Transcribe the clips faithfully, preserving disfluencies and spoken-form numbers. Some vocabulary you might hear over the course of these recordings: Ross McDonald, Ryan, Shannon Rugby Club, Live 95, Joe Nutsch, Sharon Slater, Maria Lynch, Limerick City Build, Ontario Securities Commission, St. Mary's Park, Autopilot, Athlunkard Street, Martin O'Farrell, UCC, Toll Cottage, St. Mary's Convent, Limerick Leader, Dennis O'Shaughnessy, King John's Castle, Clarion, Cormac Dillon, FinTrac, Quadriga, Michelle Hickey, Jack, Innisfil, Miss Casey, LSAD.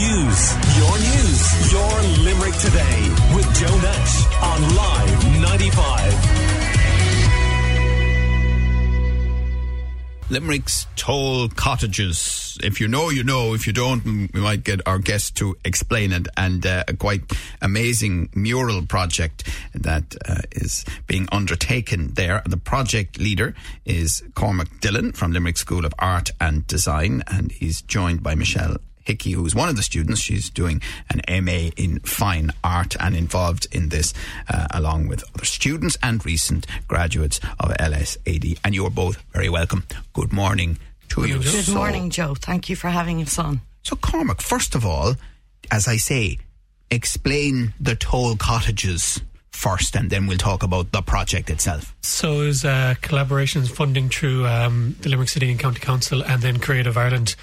news. Your news. Your Limerick Today with Joe Nutsch on Live ninety-five. Limerick's Toll Cottages. If you know, you know. If you don't, we might get our guest to explain it. And uh, a quite amazing mural project that uh, is being undertaken there. The project leader is Cormac Dillon from Limerick School of Art and Design, and he's joined by Michelle Hickey, who's one of the students. She's doing an M A in Fine Art and involved in this uh, along with other students and recent graduates of L S A D. And you are both very welcome. Good morning to you. Good so, morning, Joe. Thank you for having us on. So, Cormac, first of all, as I say, explain the Toll Cottages first, and then we'll talk about the project itself. So it was uh, collaborations funding through um, the Limerick City and County Council and then Creative Ireland.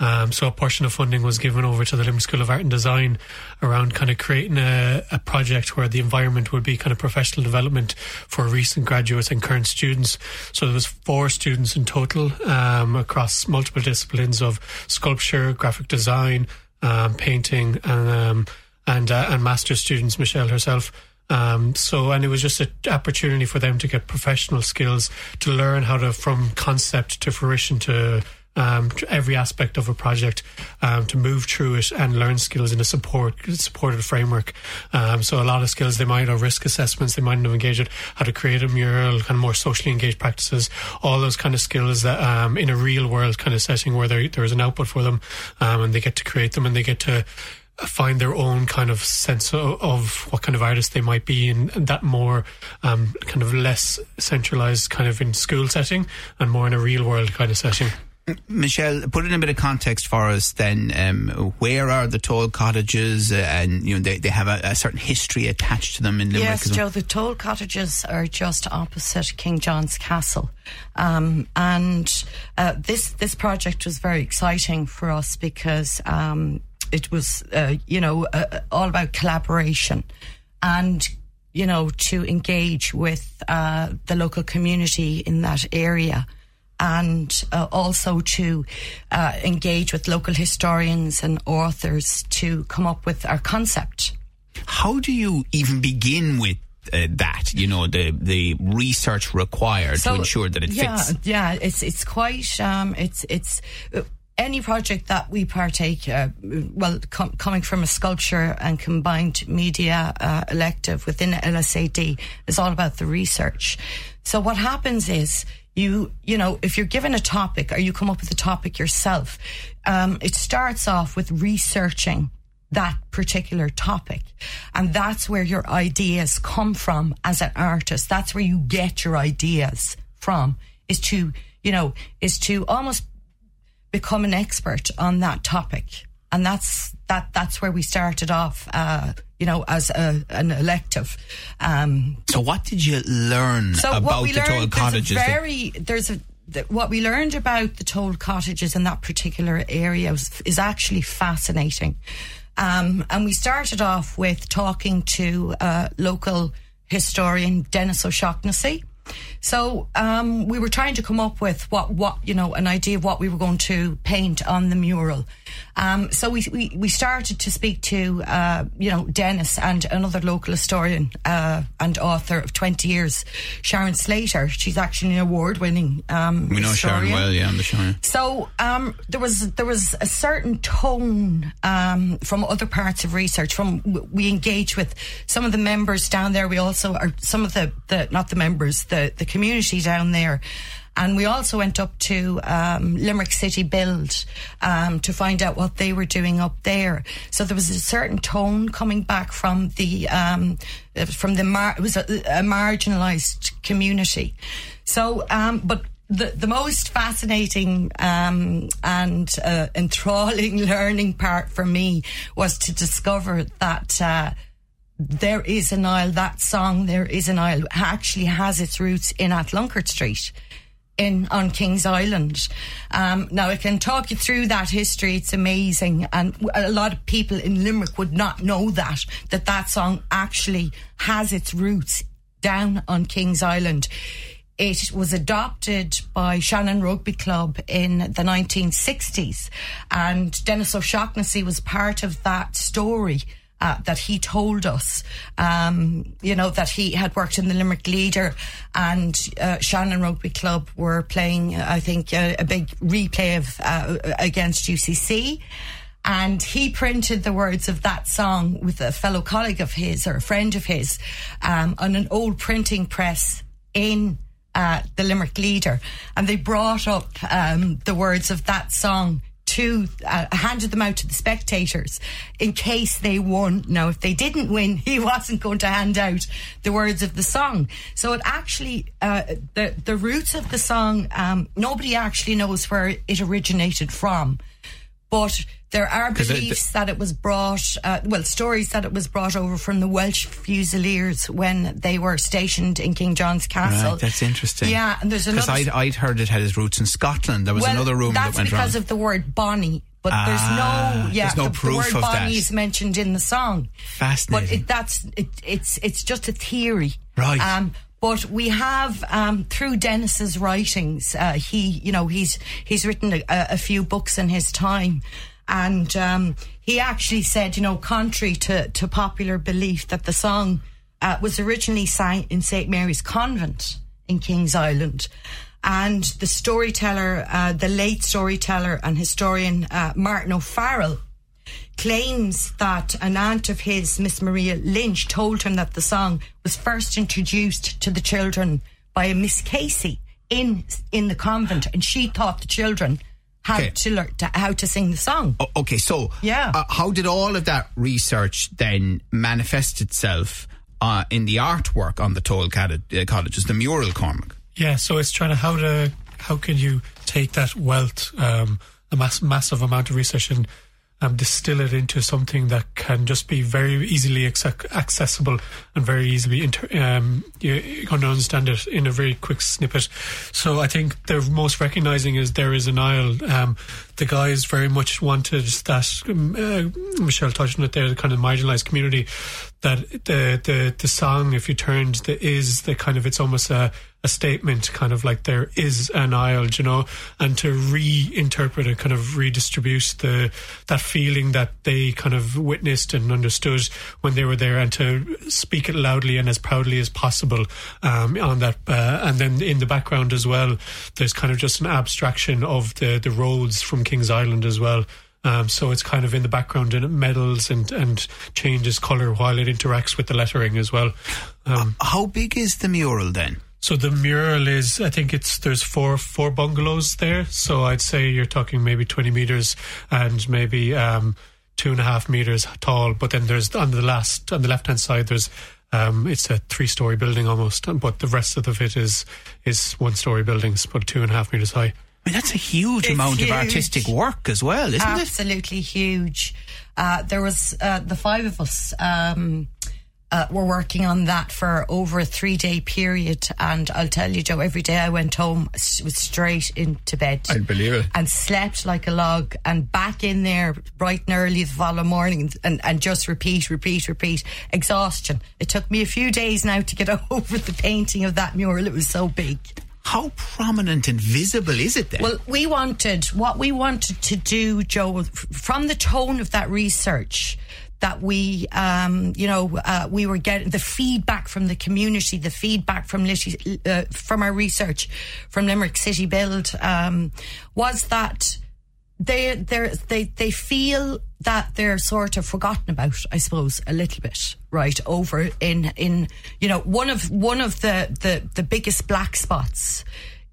Um, so a portion of funding was given over to the Limerick School of Art and Design around kind of creating a, a project where the environment would be kind of professional development for recent graduates and current students. So there was four students in total um, across multiple disciplines of sculpture, graphic design, um, painting, and um, and, uh, and master students, Michelle herself. Um, so, and it was just an opportunity for them to get professional skills, to learn how to, from concept to fruition to, um, to every aspect of a project, um, to move through it and learn skills in a support, supported framework. Um, so a lot of skills they might have, risk assessments, they might have engaged with how to create a mural, kind of more socially engaged practices, all those kind of skills that, um, in a real world kind of setting where there, there is an output for them, um, and they get to create them and they get to find their own kind of sense of, of what kind of artist they might be in, and that more um, kind of less centralised kind of in school setting and more in a real world kind of setting. Michelle, put in a bit of context for us then. Um, where are the Toll Cottages? Uh, and you know they, they have a, a certain history attached to them in Limerick. Yes, Joe, the Toll Cottages are just opposite King John's Castle. Um, and uh, this, this project was very exciting for us because Um, it was, uh, you know, uh, all about collaboration and, you know, to engage with uh, the local community in that area and uh, also to uh, engage with local historians and authors to come up with our concept. How do you even begin with Uh, that, you know, the the research required so, to ensure that it yeah, fits? Yeah, it's, it's quite, um, it's, it's... Uh, any project that we partake, uh, well, com- coming from a sculpture and combined media uh, elective within L S A D is all about the research. So what happens is you, you know, if you're given a topic or you come up with a topic yourself, um, it starts off with researching that particular topic. And that's where your ideas come from as an artist. That's where you get your ideas from, is to, you know, is to almost become an expert on that topic. And that's that that's where we started off, uh, you know, as a, an elective. Um, so what did you learn so about the learned, Toll Cottages? There's a very, there's a, the, what we learned about the Toll Cottages in that particular area was, is actually fascinating. Um, and we started off with talking to uh, local historian Dennis O'Shaughnessy. So um, we were trying to come up with what, what you know, an idea of what we were going to paint on the mural. Um, so we, we we started to speak to uh, you know Dennis and another local historian uh, and author of twenty years, Sharon Slater. She's actually an award-winning um, we know historian. Sharon well, yeah, I'm the Sharon. So um, there was there was a certain tone um, from other parts of research. From we engage with some of the members down there. We also are some of the, the not the members the The community down there, and we also went up to um, Limerick City Build um, to find out what they were doing up there. So there was a certain tone coming back from the um, from the mar- it was a, a marginalised community. So, um, but the the most fascinating um, and uh, enthralling learning part for me was to discover that. Uh, There is an Isle, that song, There is an Isle, actually has its roots in Athlunkard Street in on King's Island. Um, now, I can talk you through that history. It's amazing. And a lot of people in Limerick would not know that, that that song actually has its roots down on King's Island It was adopted by Shannon Rugby Club in the nineteen sixties, and Dennis O'Shaughnessy was part of that story. Uh, that he told us, um, you know, that he had worked in the Limerick Leader, and uh, Shannon Rugby Club were playing, I think, a, a big replay of uh, against U C C. And he printed the words of that song with a fellow colleague of his or a friend of his um, on an old printing press in uh, the Limerick Leader. And they brought up um, the words of that song to uh, handed them out to the spectators in case they won. Now, if they didn't win, he wasn't going to hand out the words of the song. So it actually, uh, the the roots of the song, um, nobody actually knows where it originated from, but there are beliefs that it was brought, uh, well, stories that it was brought over from the Welsh Fusiliers when they were stationed in King John's Castle. Right, that's interesting. Yeah, and there's another... Because I'd, I'd heard it had its roots in Scotland. There was well, another rumour that went wrong. That's because of the word Bonnie, but ah, there's no... Yeah, there's no the, proof the word of Bonnie that. Is mentioned in the song. Fascinating. But it, that's, it, it's, it's just a theory. Right. Um, But we have, um, through Dennis's writings, uh, he, you know, he's he's written a, a few books in his time. And um, he actually said, you know, contrary to, to popular belief, that the song uh, was originally sang in Saint Mary's Convent in King's Island. And the storyteller, uh, the late storyteller and historian uh, Martin O'Farrell, claims that an aunt of his, Miss Maria Lynch, told him that the song was first introduced to the children by a Miss Casey in in the convent, and she taught the children how okay. to learn to, how to sing the song. O- okay, so yeah. uh, how did all of that research then manifest itself uh, in the artwork on the Toll Cottage, is the mural, Cormac? Yeah, so it's trying to how to how can you take that wealth, um, the mass, massive amount of research, and Um, distill it into something that can just be very easily ac- accessible and very easily inter- um, you, you can understand it in a very quick snippet. So I think the most recognising is There Is an Isle. Um, the guys very much wanted that. Uh, Michelle touched on it there, the kind of marginalised community. That the the the song, if you turned the is, the kind of it's almost a, a statement, kind of like there is an isle, you know, and to reinterpret and kind of redistribute the that feeling that they kind of witnessed and understood when they were there, and to speak it loudly and as proudly as possible um, on that. Uh, and then in the background as well, there's kind of just an abstraction of the the roads from King's Island as well. Um, so it's kind of in the background, and it meddles and, and changes colour while it interacts with the lettering as well. Um, How big is the mural then? So the mural is, I think it's, there's four four bungalows there. So I'd say you're talking maybe twenty metres and maybe um, two and a half metres tall. But then there's on the last, on the left-hand side, there's, um, it's a three-storey building almost. But the rest of it is, is one-storey buildings, but two and a half metres high. I mean, that's a huge it's amount huge. of artistic work as well, isn't Absolutely it? Absolutely huge. Uh, there was uh, the five of us um, uh, were working on that for over a three-day period, and I'll tell you, Joe, every day I went home was straight into bed. I believe it. And slept like a log, and back in there bright and early the following morning, and, and just repeat, repeat, repeat. Exhaustion. It took me a few days now to get over the painting of that mural. It was so big. How prominent and visible is it then? Well, we wanted, what we wanted to do, Joe, from the tone of that research that we, um, you know, uh, we were getting the feedback from the community, the feedback from lit- uh, from our research from Limerick City Build, um, was that they they they feel that they're sort of forgotten about, I suppose, a little bit, right? Over in in you know one of one of the, the, the biggest black spots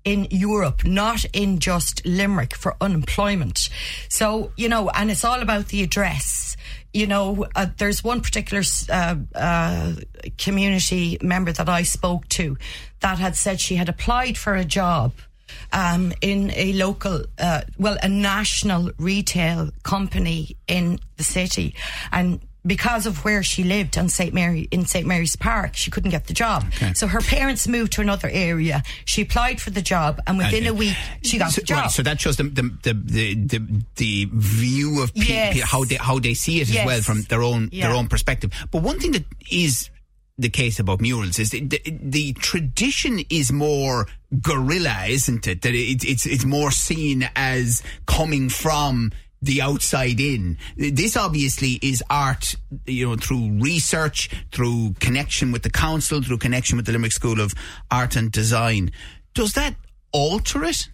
in Europe, not in just Limerick, for unemployment. So you know, and it's all about the address. You know, uh, there's one particular uh, uh, community member that I spoke to that had said she had applied for a job. Um, in a local, uh, well, a national retail company in the city, and because of where she lived on Saint Mary in Saint Mary's Park, she couldn't get the job. Okay. So her parents moved to another area. She applied for the job, and within and, a week, she got so, the job. Right, so that shows the the the the, the view of people, yes. how they how they see it as yes. well from their own yeah. their own perspective. But one thing that is the case about mules is the, the, the tradition is more guerrilla, isn't it? That it, it's it's more seen as coming from the outside in. This obviously is art, you know, through research, through connection with the council, through connection with the Limerick School of Art and Design. Does that alter it?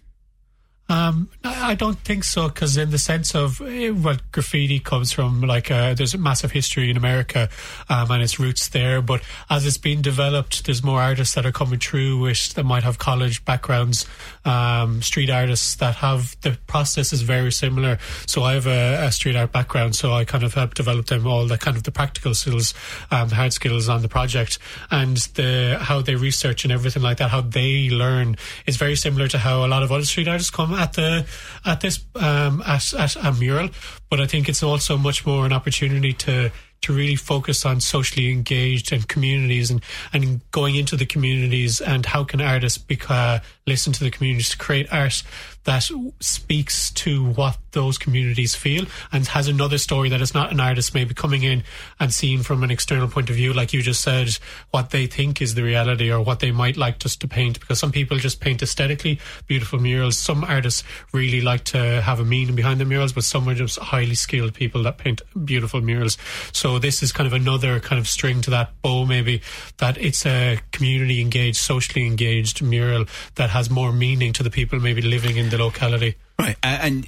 Um, I don't think so, because in the sense of well, graffiti comes from like uh, there's a massive history in America um, and its roots there. But as it's been developed, there's more artists that are coming through, which that might have college backgrounds, um, street artists that have the process is very similar. So I have a, a street art background, so I kind of help develop them all the kind of the practical skills, um, the hard skills on the project, and the how they research and everything like that. How they learn is very similar to how a lot of other street artists come at the at this um at, at a mural, but I think it's also much more an opportunity to to really focus on socially engaged and communities and and going into the communities and how can artists be, uh, listen to the communities to create art that speaks to what those communities feel and has another story that is not an artist maybe coming in and seeing from an external point of view, like you just said, what they think is the reality or what they might like just to paint, because some people just paint aesthetically beautiful murals. Some artists really like to have a meaning behind the murals, but some are just highly skilled people that paint beautiful murals. So this is kind of another kind of string to that bow, maybe, that it's a community engaged, socially engaged mural that has more meaning to the people maybe living in the locality. Right. Uh, and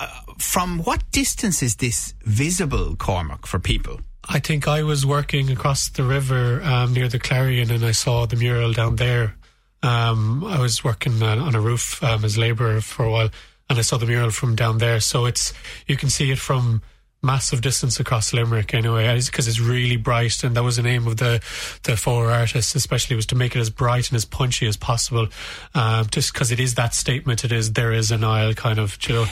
uh, from what distance is this visible, Cormac, for people? I think I was working across the river um, near the Clarion, and I saw the mural down there. Um, I was working on, on a roof um, as labourer for a while, and I saw the mural from down there. So it's you can see it from massive distance across Limerick anyway, because it's really bright, and that was the aim of the the four artists especially, was to make it as bright and as punchy as possible, um, just because it is that statement, it is there is an aisle kind of, you know.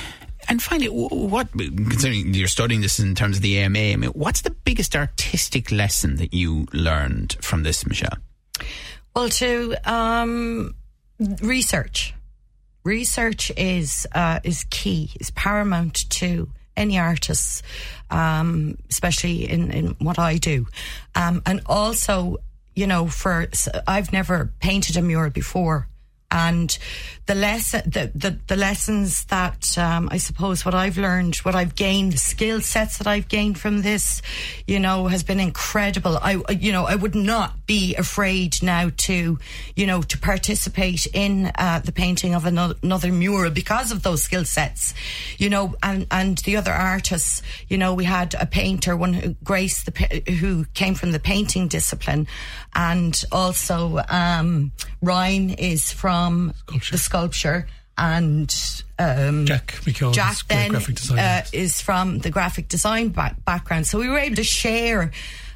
And finally, what, considering you're studying this in terms of the A M A, I mean, what's the biggest artistic lesson that you learned from this, Michelle? Well, to um, research research is uh, is key, is paramount to any artists, um, especially in, in what I do. Um, and also, you know, for I've never painted a mural before. And the lesson, the, the, the lessons that um, I suppose what I've learned, what I've gained, the skill sets that I've gained from this, you know, has been incredible. I, you know, I would not be afraid now to, you know, to participate in uh, the painting of another, another mural because of those skill sets, you know, and, and the other artists. You know, we had a painter, one Grace, the, who came from the painting discipline, and also um, Ryan is from. Um, sculpture. The sculpture, and um, Jack, Jack then uh, is from the graphic design back- background. So we were able to share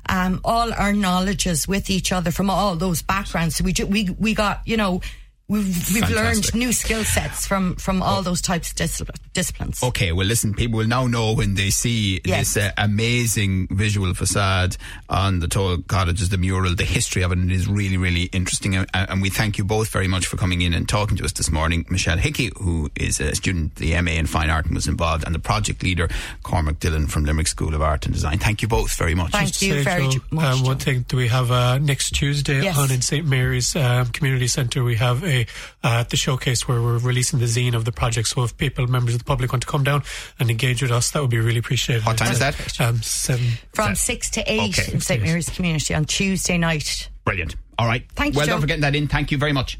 um, all our knowledges with each other from all those backgrounds. So we ju- we we got, you know, we've, we've learned new skill sets from, from all well, those types of dis- disciplines. Okay, well listen, people will now know when they see yes. this uh, amazing visual facade on the Toll Cottage, as the mural, the history of it, and it is really, really interesting. And, and we thank you both very much for coming in and talking to us this morning. Michelle Hickey, who is a student at the M A in Fine Art and was involved, and the project leader, Cormac Dillon from Limerick School of Art and Design. Thank you both very much. Thank Just you very Joe, much. Um, one thing, do we have uh, next Tuesday yes. on in Saint Mary's um, Community Centre, we have a Uh, the showcase where we're releasing the zine of the project. So if people, members of the public, want to come down and engage with us, that would be really appreciated. What time uh, is that? Um, seven, From seven. six to eight okay. in Saint Mary's Community on Tuesday night. Brilliant. All right. Thank you, Well Joe. done for getting that in. Thank you very much.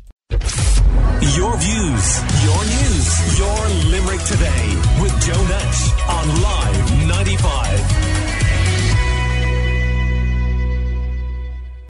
Your views, your news, your Limerick Today with Joe Nutsch on Live